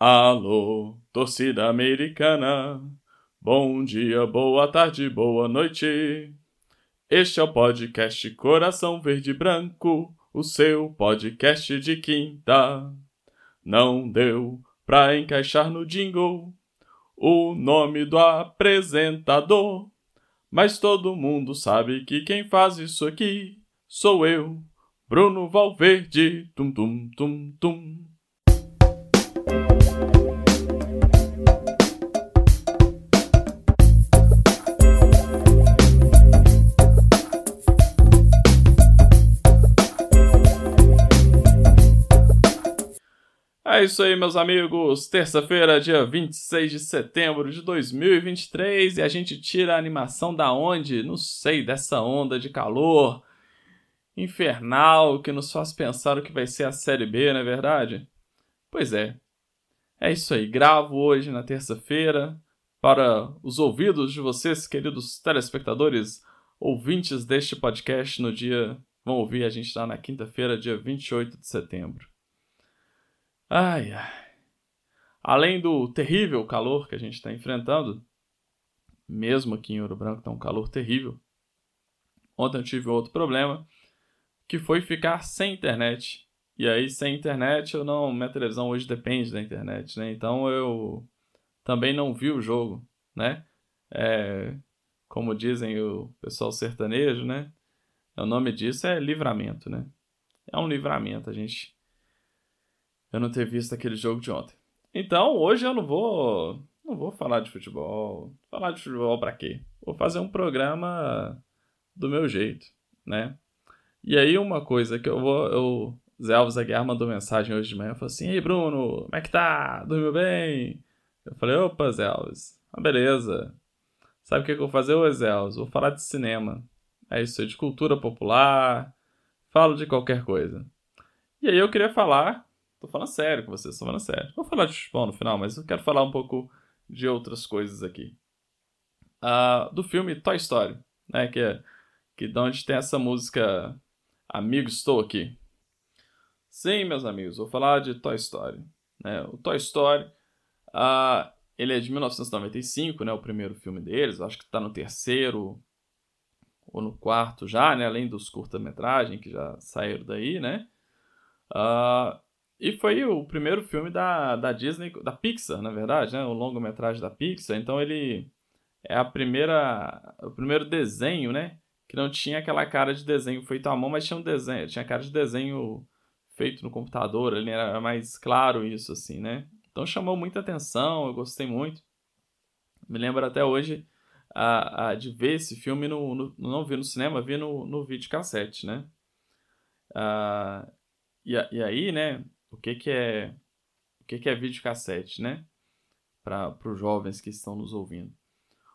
Alô, torcida americana, bom dia, boa tarde, boa noite. Este é o podcast Coração Verde e Branco, o seu podcast de quinta. Não deu pra encaixar no jingle o nome do apresentador, mas todo mundo sabe que quem faz isso aqui sou eu, Bruno Valverde. Tum, tum, tum, tum. É isso aí, meus amigos, terça-feira, dia 26 de setembro de 2023, e a gente tira a animação da onde? Não sei, dessa onda de calor infernal que nos faz pensar o que vai ser a Série B, não é verdade? Pois é, é isso aí, gravo hoje na terça-feira para os ouvidos de vocês, queridos telespectadores, ouvintes deste podcast no dia, vão ouvir a gente lá na quinta-feira, dia 28 de setembro. Ai, ai. Além do terrível calor que a gente está enfrentando, mesmo aqui em Ouro Branco está um calor terrível, ontem eu tive outro problema, que foi ficar sem internet. E aí, sem internet, eu não... Minha televisão hoje depende da internet, né? Então, eu também não vi o jogo, né? Como dizem o pessoal sertanejo, né? O nome disso é livramento, né? É um livramento, a gente... Eu não ter visto aquele jogo de ontem. Então, hoje eu não vou falar de futebol. Falar de futebol pra quê? Vou fazer um programa do meu jeito, né? E aí, uma coisa que Zé Alves Aguiar mandou mensagem hoje de manhã. Falou assim, ei, Bruno, como é que tá? Dormiu bem? Eu falei, opa, Zé Alves, beleza. Sabe o que eu vou fazer hoje, Zé Alves? Vou falar de cinema. É isso aí, de cultura popular. Falo de qualquer coisa. E aí, eu queria falar... Tô falando sério com vocês, tô falando sério. Vou falar de futebol no final, mas eu quero falar um pouco de outras coisas aqui. Do filme Toy Story, né? Que de onde tem essa música Amigo Estou Aqui. Sim, meus amigos, vou falar de Toy Story, né? O Toy Story, ele é de 1995, né? O primeiro filme deles, acho que tá no terceiro ou no quarto já, né? Além dos curta-metragem que já saíram daí, né? E foi o primeiro filme da Disney, da Pixar, na verdade, né? O longa-metragem da Pixar. Então ele é o primeiro desenho, né? Que não tinha aquela cara de desenho feito à mão, mas tinha um desenho, tinha cara de desenho feito no computador, ele era mais claro isso, assim, né? Então chamou muita atenção, eu gostei muito. Me lembro até hoje de ver esse filme, não vi no cinema, vi no videocassete, né? E aí, né? O que é videocassete, né? Para os jovens que estão nos ouvindo.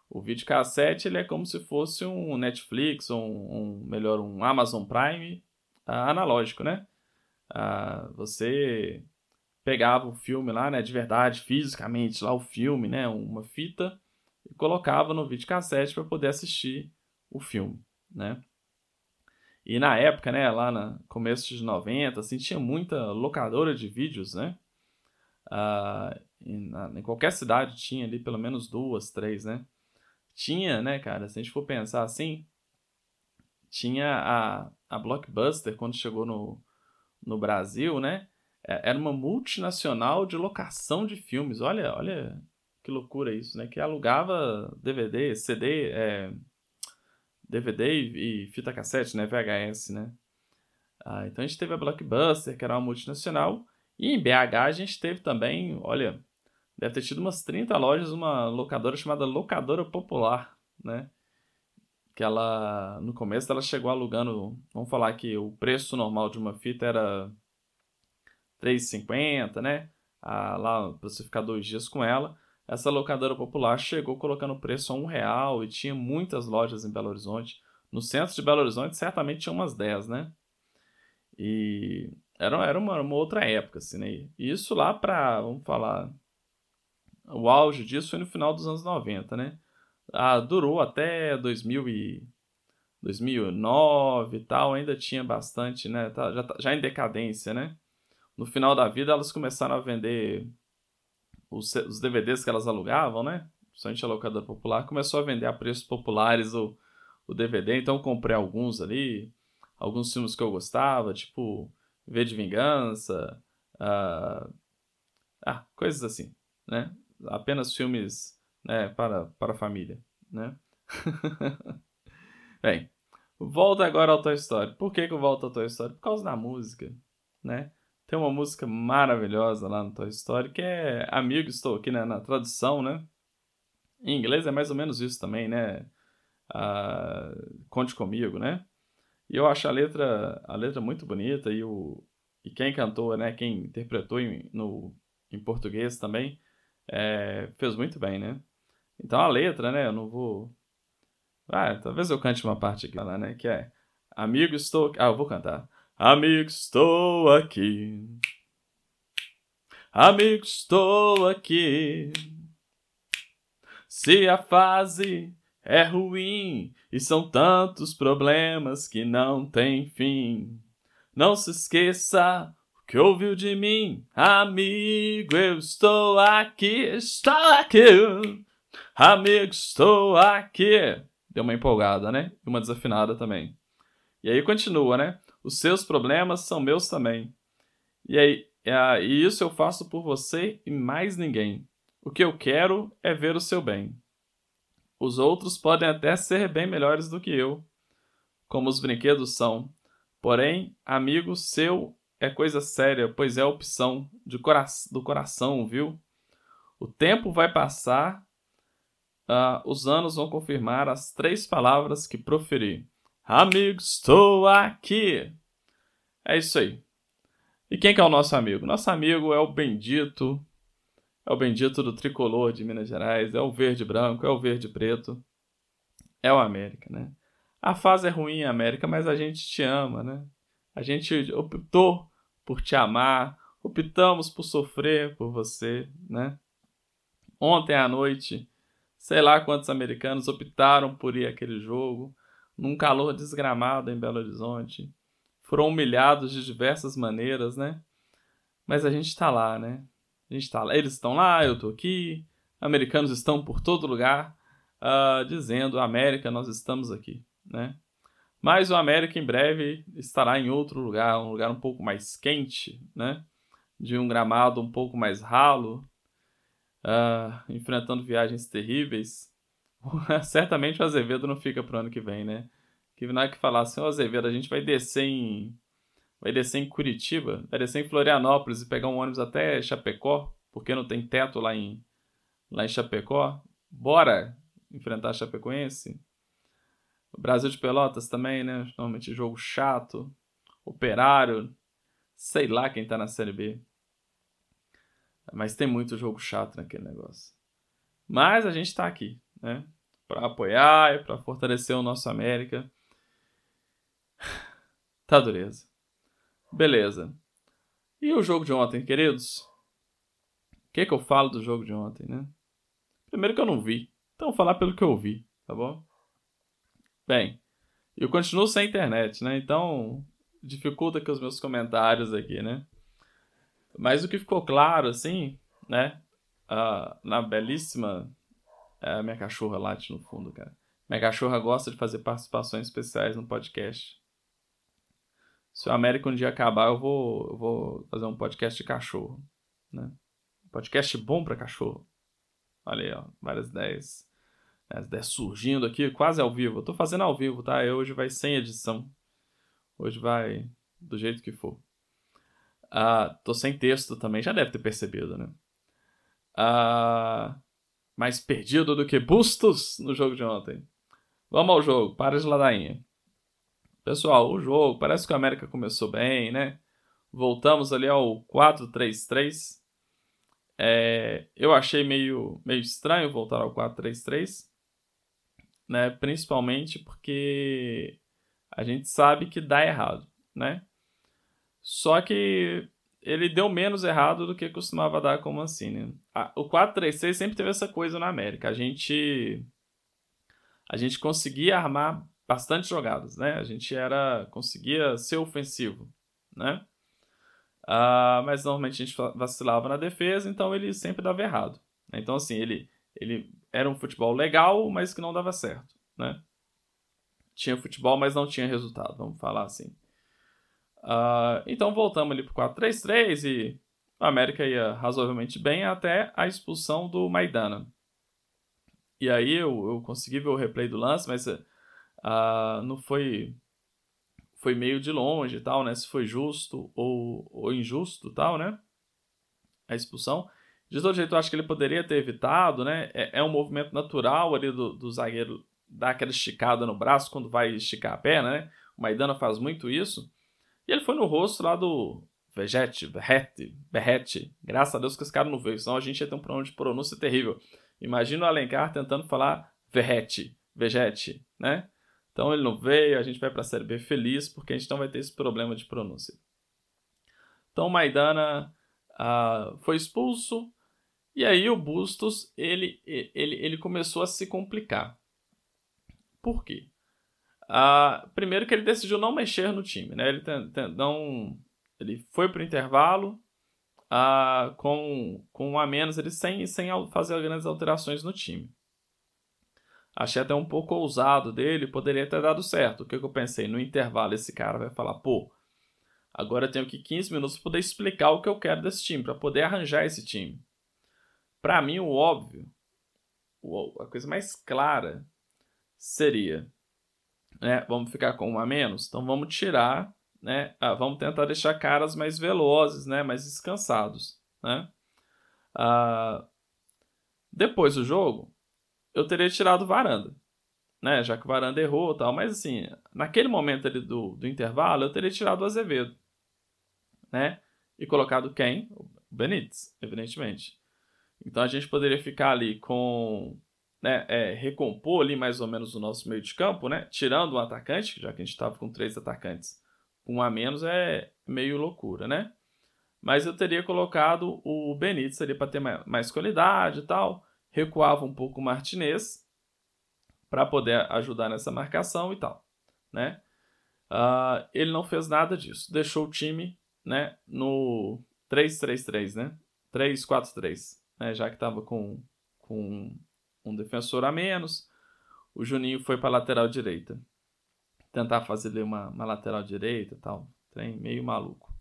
O videocassete, ele é como se fosse um Netflix, um Amazon Prime analógico, né? Você pegava o filme lá, né? De verdade, fisicamente, lá o filme, né? Uma fita, e colocava no videocassete para poder assistir o filme, né? E na época, né, lá no começo de 90, assim, tinha muita locadora de vídeos, né? Em qualquer cidade tinha ali pelo menos 2, 3, né? Tinha, né, cara, se a gente for pensar assim, tinha a Blockbuster, quando chegou no Brasil, né? Era uma multinacional de locação de filmes. Olha que loucura isso, né? Que alugava DVD, CD... DVD e fita cassete, né? VHS, né? Então a gente teve a Blockbuster, que era uma multinacional. E em BH a gente teve também, olha, deve ter tido umas 30 lojas, uma locadora chamada Locadora Popular, né? Que ela, no começo, ela chegou alugando... Vamos falar que o preço normal de uma fita era R$3,50, né? Lá, pra você ficar 2 dias com ela. Essa locadora popular chegou colocando o preço a R$1 e tinha muitas lojas em Belo Horizonte. No centro de Belo Horizonte, certamente tinha umas 10, né? E era uma outra época, assim, né? E isso lá pra, vamos falar, o auge disso foi no final dos anos 90, né? Durou até 2009 e tal, ainda tinha bastante, né? Já em decadência, né? No final da vida, elas começaram a vender... os DVDs que elas alugavam, né? Principalmente a Locadora Popular, começou a vender a preços populares o DVD. Então eu comprei alguns ali, alguns filmes que eu gostava, tipo V de Vingança, coisas assim, né? Apenas filmes, né, para a família, né? Bem, volta agora ao Toy Story. Por que eu volto ao Toy Story? Por causa da música, né? Tem uma música maravilhosa lá no Toy Story, que é Amigo Estou Aqui, né? Na tradução, né? Em inglês é mais ou menos isso também, né? Conte Comigo, né? E eu acho a letra muito bonita e quem cantou, né? Quem interpretou em português também fez muito bem, né? Então a letra, né? Eu não vou... talvez eu cante uma parte aqui lá, né? Que é... Amigo estou... eu vou cantar. Amigo estou aqui. Amigo estou aqui. Se a fase é ruim e são tantos problemas que não tem fim, não se esqueça o que ouviu de mim. Amigo, eu estou aqui. Estou aqui. Amigo, estou aqui. Deu uma empolgada, né? E uma desafinada também. E aí continua, né? Os seus problemas são meus também. E aí, e isso eu faço por você e mais ninguém. O que eu quero é ver o seu bem. Os outros podem até ser bem melhores do que eu, como os brinquedos são. Porém, amigo seu é coisa séria, pois é opção do coração, viu? O tempo vai passar, os anos vão confirmar as 3 palavras que proferi. Amigo, estou aqui! É isso aí. E quem que é o nosso amigo? Nosso amigo é o bendito... É o bendito do tricolor de Minas Gerais, é o verde branco, é o verde preto, é o América, né? A fase é ruim, América, mas a gente te ama, né? A gente optou por te amar, optamos por sofrer por você, né? Ontem à noite, sei lá quantos americanos optaram por ir àquele jogo, num calor desgramado em Belo Horizonte, foram humilhados de diversas maneiras, né? Mas a gente tá lá, né? Eles estão lá, eu estou aqui, americanos estão por todo lugar, dizendo, América, nós estamos aqui, né? Mas o América em breve estará em outro lugar, um lugar um pouco mais quente, né? De um gramado um pouco mais ralo, enfrentando viagens terríveis. Certamente o Azevedo não fica para o ano que vem, né? Que na hora que falar assim, o Azevedo, a gente vai descer em... Vai descer em Curitiba, vai descer em Florianópolis e pegar um ônibus até Chapecó, porque não tem teto lá em Chapecó. Bora enfrentar a Chapecoense. O Brasil de Pelotas também, né? Normalmente jogo chato, Operário, sei lá quem tá na Série B. Mas tem muito jogo chato naquele negócio. Mas a gente tá aqui, né? Pra apoiar e pra fortalecer o nosso América. Tá dureza. Beleza. E o jogo de ontem, queridos? O que é que eu falo do jogo de ontem, né? Primeiro que eu não vi. Então eu vou falar pelo que eu vi, tá bom? Bem, eu continuo sem internet, né? Então dificulta que os meus comentários aqui, né? Mas o que ficou claro, assim, né? Na belíssima... minha cachorra late no fundo, cara. Minha cachorra gosta de fazer participações especiais no podcast. Se o América um dia acabar, eu vou fazer um podcast de cachorro, né? Podcast bom pra cachorro. Olha aí, ó, várias ideias. As ideias surgindo aqui, quase ao vivo. Eu tô fazendo ao vivo, tá? Hoje vai sem edição. Hoje vai do jeito que for. Tô sem texto também, já deve ter percebido, né? Mais perdido do que bustos no jogo de ontem. Vamos ao jogo, para de ladainha. Pessoal, o jogo, parece que o América começou bem, né? Voltamos ali ao 4-3-3. Eu achei meio estranho voltar ao 4-3-3, né? Principalmente porque a gente sabe que dá errado, né? Só que ele deu menos errado do que costumava dar com o Mancini. O 4-3-3 sempre teve essa coisa na América. A gente conseguia armar bastante jogadas, né? A gente conseguia ser ofensivo, né? Mas normalmente a gente vacilava na defesa, então ele sempre dava errado. Então, assim, ele era um futebol legal, mas que não dava certo, né? Tinha futebol, mas não tinha resultado, vamos falar assim. Então voltamos ali pro 4-3-3 e o América ia razoavelmente bem até a expulsão do Maidana. E aí eu consegui ver o replay do lance, mas não foi... Foi meio de longe e tal, né? Se foi justo ou injusto e tal, né? A expulsão. De todo jeito, eu acho que ele poderia ter evitado, né? É um movimento natural ali do zagueiro dar aquela esticada no braço quando vai esticar a perna, né? O Maidana faz muito isso. E ele foi no rosto lá do Vegete, Vegete. Graças a Deus que esse cara não veio, senão a gente ia ter um problema de pronúncia terrível. Imagina o Alencar tentando falar Vegete, né? Então ele não veio, a gente vai para a Série B feliz, porque a gente não vai ter esse problema de pronúncia. Então o Maidana foi expulso, e aí o Bustos ele começou a se complicar. Por quê? Primeiro que ele decidiu não mexer no time, né? Ele foi para o intervalo com um a menos, ele sem fazer grandes alterações no time. Achei até um pouco ousado dele, poderia ter dado certo. O que eu pensei? No intervalo esse cara vai falar, pô, agora eu tenho que 15 minutos para poder explicar o que eu quero desse time, para poder arranjar esse time. Para mim, o óbvio, a coisa mais clara seria, né, vamos ficar com um a menos? Então vamos tirar, né, vamos tentar deixar caras mais velozes, né, mais descansados, né? Depois do jogo, eu teria tirado o Varanda, né? Já que o Varanda errou e tal. Mas, assim, naquele momento ali do intervalo, eu teria tirado o Azevedo, né? E colocado quem? O Benítez, evidentemente. Então, a gente poderia ficar ali com... né? Recompor ali mais ou menos o nosso meio de campo, né? Tirando um atacante, já que a gente estava com 3 atacantes. Um a menos é meio loucura, né? Mas eu teria colocado o Benítez ali para ter mais qualidade e tal. Recuava um pouco o Martinez para poder ajudar nessa marcação e tal, né? Ele não fez nada disso. Deixou o time, né, no 3-3-3, né? 3-4-3, né? Já que estava com um defensor a menos. O Juninho foi para a lateral direita. Tentar fazer uma lateral direita e tal. Trem meio maluco.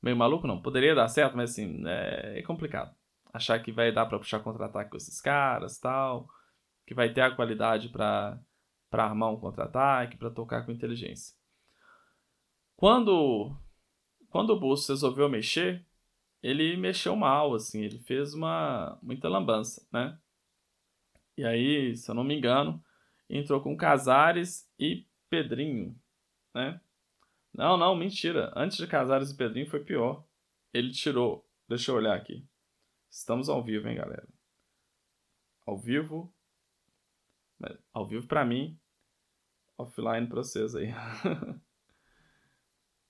Meio maluco não. Poderia dar certo, mas assim, é complicado. Achar que vai dar para puxar contra-ataque com esses caras, tal, que vai ter a qualidade para armar um contra-ataque, para tocar com inteligência. Quando o Bustos resolveu mexer, ele mexeu mal, assim, ele fez muita lambança, né? E aí, se eu não me engano, entrou com Casares e Pedrinho, né? Não, mentira. Antes de Casares e Pedrinho foi pior. Ele tirou, deixa eu olhar aqui. Estamos ao vivo, hein, galera? Ao vivo pra mim. Offline pra vocês aí.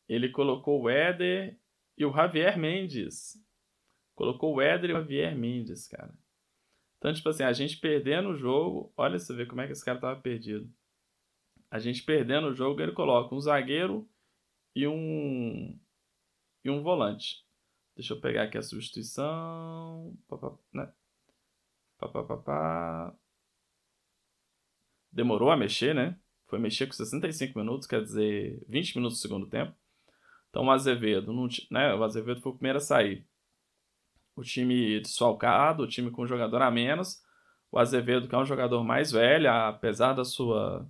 Ele colocou o Éder e o Javier Méndez. Cara. Então, tipo assim, a gente perdendo o jogo... Olha, você vê como é que esse cara tava perdido. A gente perdendo o jogo, ele coloca um zagueiro e um volante. Deixa eu pegar aqui a substituição. Demorou a mexer, né? Foi mexer com 65 minutos, quer dizer, 20 minutos do segundo tempo. Então o Azevedo, né? O Azevedo foi o primeiro a sair. O time desfalcado, o time com um jogador a menos. O Azevedo, que é um jogador mais velho, apesar da sua...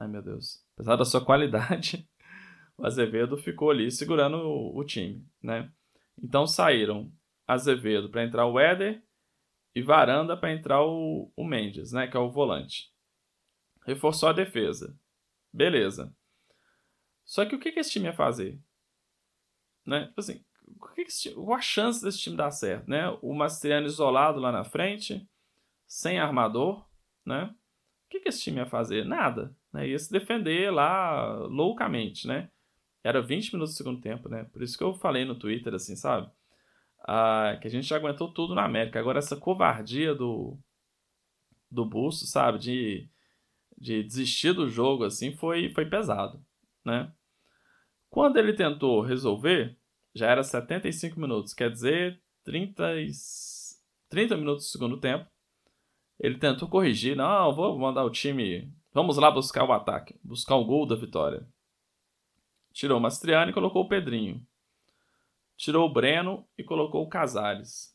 Ai, meu Deus. Apesar da sua qualidade, o Azevedo ficou ali segurando o time, né? Então saíram Azevedo para entrar o Éder e Varanda para entrar o Méndez, né, que é o volante. Reforçou a defesa. Beleza. Só que o que esse time ia fazer? Né? Tipo assim, qual a chance desse time dar certo? Né? O Mastriani isolado lá na frente, sem armador. Né? O que esse time ia fazer? Nada. Né? Ia se defender lá loucamente, né? Era 20 minutos do segundo tempo, né? Por isso que eu falei no Twitter, assim, sabe? Que a gente já aguentou tudo na América. Agora, essa covardia do Busto, sabe? De desistir do jogo, assim, foi pesado, né? Quando ele tentou resolver, já era 75 minutos, quer dizer, 30 minutos do segundo tempo. Ele tentou corrigir, não, vou mandar o time, vamos lá buscar o ataque, buscar o gol da vitória. Tirou o Mastriani e colocou o Pedrinho. Tirou o Breno e colocou o Casares.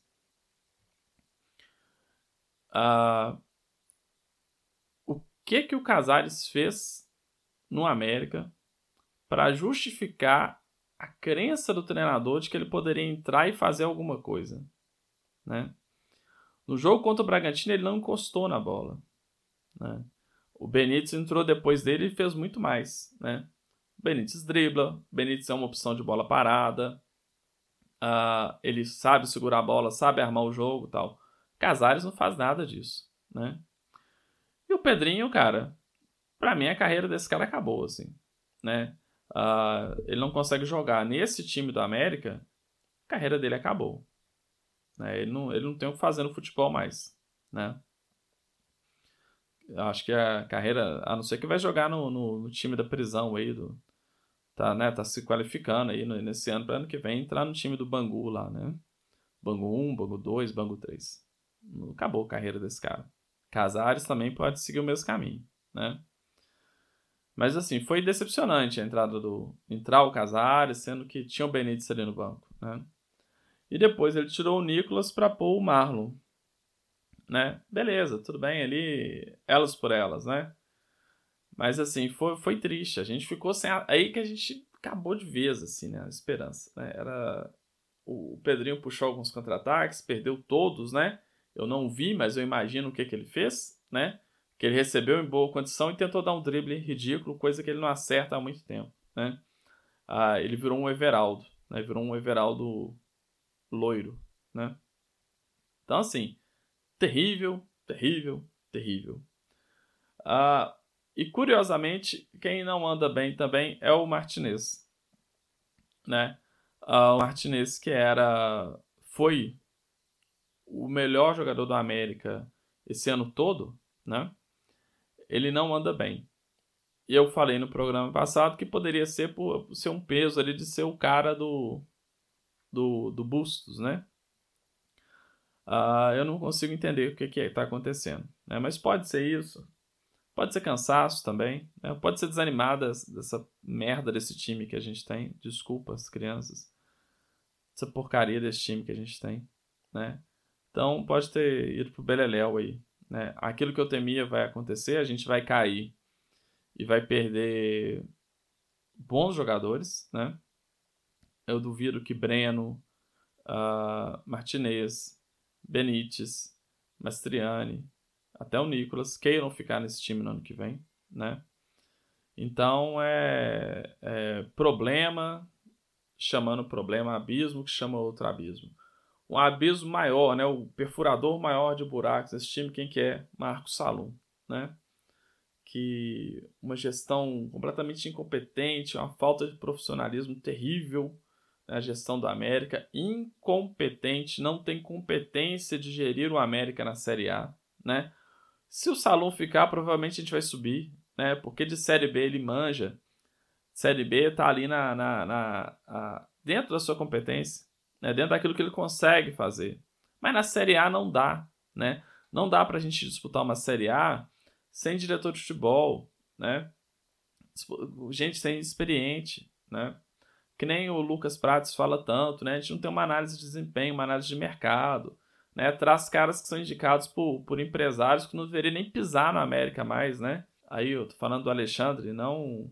O que o Casares fez no América para justificar a crença do treinador de que ele poderia entrar e fazer alguma coisa, né? No jogo contra o Bragantino, ele não encostou na bola, né? O Benítez entrou depois dele e fez muito mais, né? O Benítez dribla, o Benítez é uma opção de bola parada, ele sabe segurar a bola, sabe armar o jogo e tal. Casares não faz nada disso, né? E o Pedrinho, cara, pra mim a carreira desse cara acabou, assim, né? Ele não consegue jogar nesse time do América, a carreira dele acabou, né? Ele não tem o que fazer no futebol mais, né? Eu acho que a carreira, a não ser que vai jogar no time da prisão aí, tá se qualificando aí nesse ano, para ano que vem entrar no time do Bangu lá, né? Bangu 1, Bangu 2, Bangu 3. Acabou a carreira desse cara. Casares também pode seguir o mesmo caminho, né? Mas assim, foi decepcionante a entrada entrar o Casares, sendo que tinha o Benítez ali no banco, né? E depois ele tirou o Nicolas para pôr o Marlon, né? Beleza, tudo bem ali, elas por elas, né? Mas assim, foi triste. A gente ficou sem... Aí que a gente acabou de vez, assim, né? A esperança, né? Era... O Pedrinho puxou alguns contra-ataques, perdeu todos, né? Eu não vi, mas eu imagino o que ele fez, né? Que ele recebeu em boa condição e tentou dar um drible ridículo, coisa que ele não acerta há muito tempo, né? Ele virou um Everaldo, né? Virou um Everaldo loiro, né? Então, assim, terrível, terrível, terrível. E, curiosamente, quem não anda bem também é o Martinez, né? O Martinez, que foi o melhor jogador do América esse ano todo, né? Ele não anda bem. E eu falei no programa passado que poderia ser por ser um peso ali de ser o cara do Bustos, né? Eu não consigo entender o que está acontecendo, né? Mas pode ser isso. Pode ser cansaço também, né? Pode ser desanimada dessa merda desse time que a gente tem. Desculpa as crianças. Essa porcaria desse time que a gente tem, né? Então pode ter ido pro beleléu aí, né? Aquilo que eu temia vai acontecer, a gente vai cair e vai perder bons jogadores, né? Eu duvido que Breno, Martinez, Benítez, Mastriani, até o Nicolas queiram ficar nesse time no ano que vem, né? Então é problema chamando problema, abismo que chama outro abismo. Um abismo maior, né? O perfurador maior de buracos desse time, quem que é? Marcos Salum, né? Que uma gestão completamente incompetente, uma falta de profissionalismo terrível na gestão do América, incompetente, não tem competência de gerir o América na Série A, né? Se o Salum ficar, provavelmente a gente vai subir, né? Porque de Série B ele manja. Série B tá ali dentro da sua competência, né, dentro daquilo que ele consegue fazer. Mas na Série A não dá, né? Não dá pra gente disputar uma Série A sem diretor de futebol, né? Gente sem experiente, né? Que nem o Lucas Prates fala tanto, né? A gente não tem uma análise de desempenho, uma análise de mercado, né? Traz caras que são indicados por empresários que não deveriam nem pisar na América mais, né? Aí eu tô falando do Alexandre, não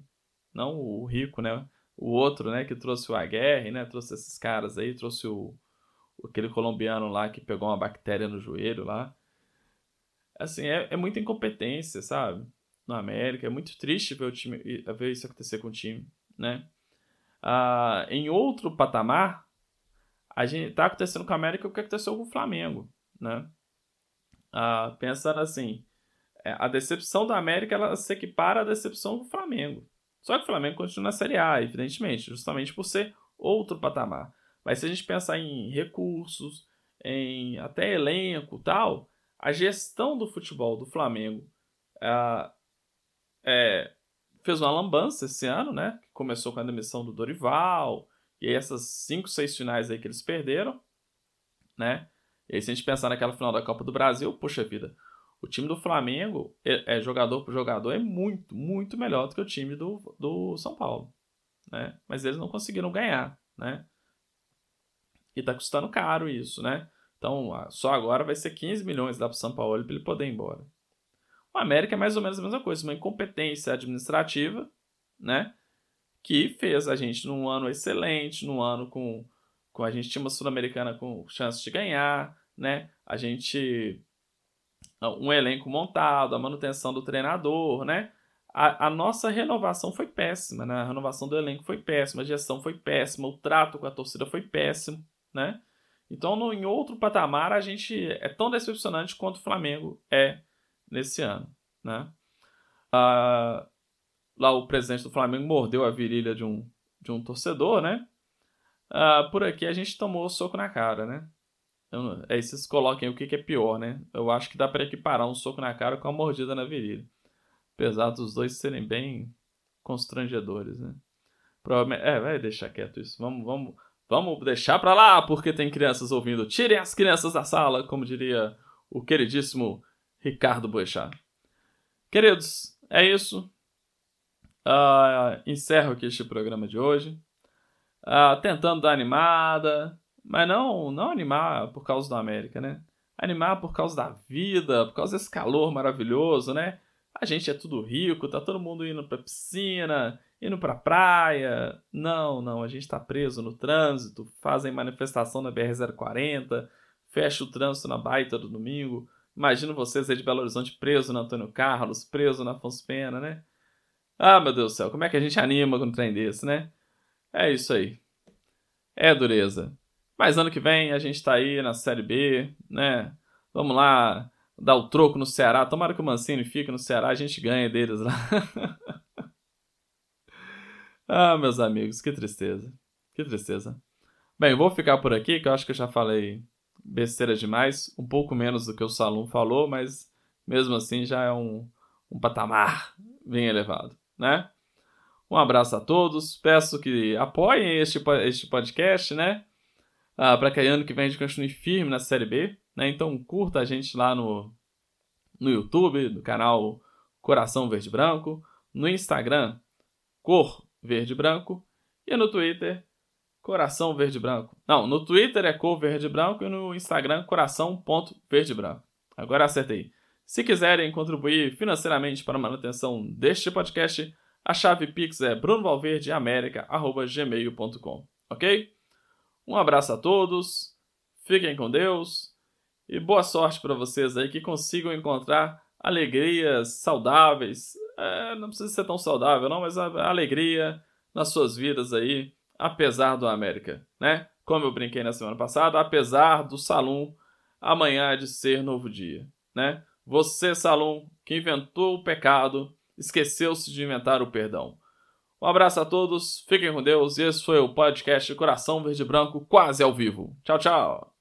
o rico, né? O outro, né, que trouxe o Aguirre, né, trouxe esses caras aí, trouxe aquele colombiano lá que pegou uma bactéria no joelho lá. Assim, é muita incompetência, sabe? Na América, é muito triste ver isso acontecer com o time, né? Em outro patamar, a gente tá acontecendo com a América o que aconteceu com o Flamengo, né? Pensando assim, a decepção da América, ela se equipara à decepção do Flamengo. Só que o Flamengo continua na Série A, evidentemente, justamente por ser outro patamar. Mas se a gente pensar em recursos, em até elenco e tal, a gestão do futebol do Flamengo fez uma lambança esse ano, né? Começou com a demissão do Dorival, E aí essas 5, 6 finais aí que eles perderam, né? E aí se a gente pensar naquela final da Copa do Brasil, poxa vida, o time do Flamengo, jogador por jogador, é muito, muito melhor do que o time do São Paulo, né? Mas eles não conseguiram ganhar, né? E tá custando caro isso, né? Então, só agora vai ser 15 milhões lá pro São Paulo para ele poder ir embora. O América é mais ou menos a mesma coisa, uma incompetência administrativa, né? Que fez a gente num ano excelente, num ano com a gente tinha uma Sul-Americana com chance de ganhar, né? A gente... um elenco montado, a manutenção do treinador, né? A nossa renovação foi péssima, né? A renovação do elenco foi péssima, a gestão foi péssima, o trato com a torcida foi péssimo, né? Então, em outro patamar, a gente é tão decepcionante quanto o Flamengo é nesse ano, né? Lá o presidente do Flamengo mordeu a virilha de um torcedor, né? Por aqui a gente tomou soco na cara, né? Aí vocês coloquem o que é pior, né? Eu acho que dá para equiparar um soco na cara com uma mordida na virilha. Apesar dos dois serem bem constrangedores, né? Provavelmente... vai deixar quieto isso. Vamos deixar para lá, porque tem crianças ouvindo. Tirem as crianças da sala, como diria o queridíssimo Ricardo Boechat. Queridos, é isso. Encerro aqui este programa de hoje. Tentando dar animada... Mas não animar por causa do América, né? Animar por causa da vida, por causa desse calor maravilhoso, né? A gente é tudo rico, tá todo mundo indo pra piscina, indo pra praia. Não, a gente tá preso no trânsito, fazem manifestação na BR-040, fecha o trânsito na baita do domingo. Imagino vocês aí de Belo Horizonte preso na Antônio Carlos, preso na Afonso Pena, né? Ah, meu Deus do céu, como é que a gente anima com um trem desse, né? É isso aí. É dureza. Mas ano que vem a gente tá aí na Série B, né? Vamos lá dar o troco no Ceará. Tomara que o Mancini fique no Ceará, a gente ganha deles lá. Meus amigos, que tristeza. Que tristeza. Bem, eu vou ficar por aqui, que eu acho que eu já falei besteira demais. Um pouco menos do que o Salum falou, mas mesmo assim já é um patamar bem elevado, né? Um abraço a todos. Peço que apoiem este podcast, né? Para que ano que vem a gente continue firme na Série B, né? Então curta a gente lá no YouTube, no canal Coração Verde e Branco, no Instagram, Cor Verde e Branco, e no Twitter, Coração Verde e Branco. Não, no Twitter é Cor Verde e Branco e no Instagram, coração.verdebranco. Agora acertei. Se quiserem contribuir financeiramente para a manutenção deste podcast, a chave Pix é brunovalverdeamerica@gmail.com, ok? Um abraço a todos, fiquem com Deus e boa sorte para vocês aí que consigam encontrar alegrias saudáveis. Não precisa ser tão saudável não, mas a alegria nas suas vidas aí, apesar do América, né? Como eu brinquei na semana passada, apesar do Salum, amanhã é de ser novo dia, né? Você, Salum, que inventou o pecado, esqueceu-se de inventar o perdão. Um abraço a todos, fiquem com Deus e esse foi o podcast Coração Verde e Branco quase ao vivo. Tchau, tchau!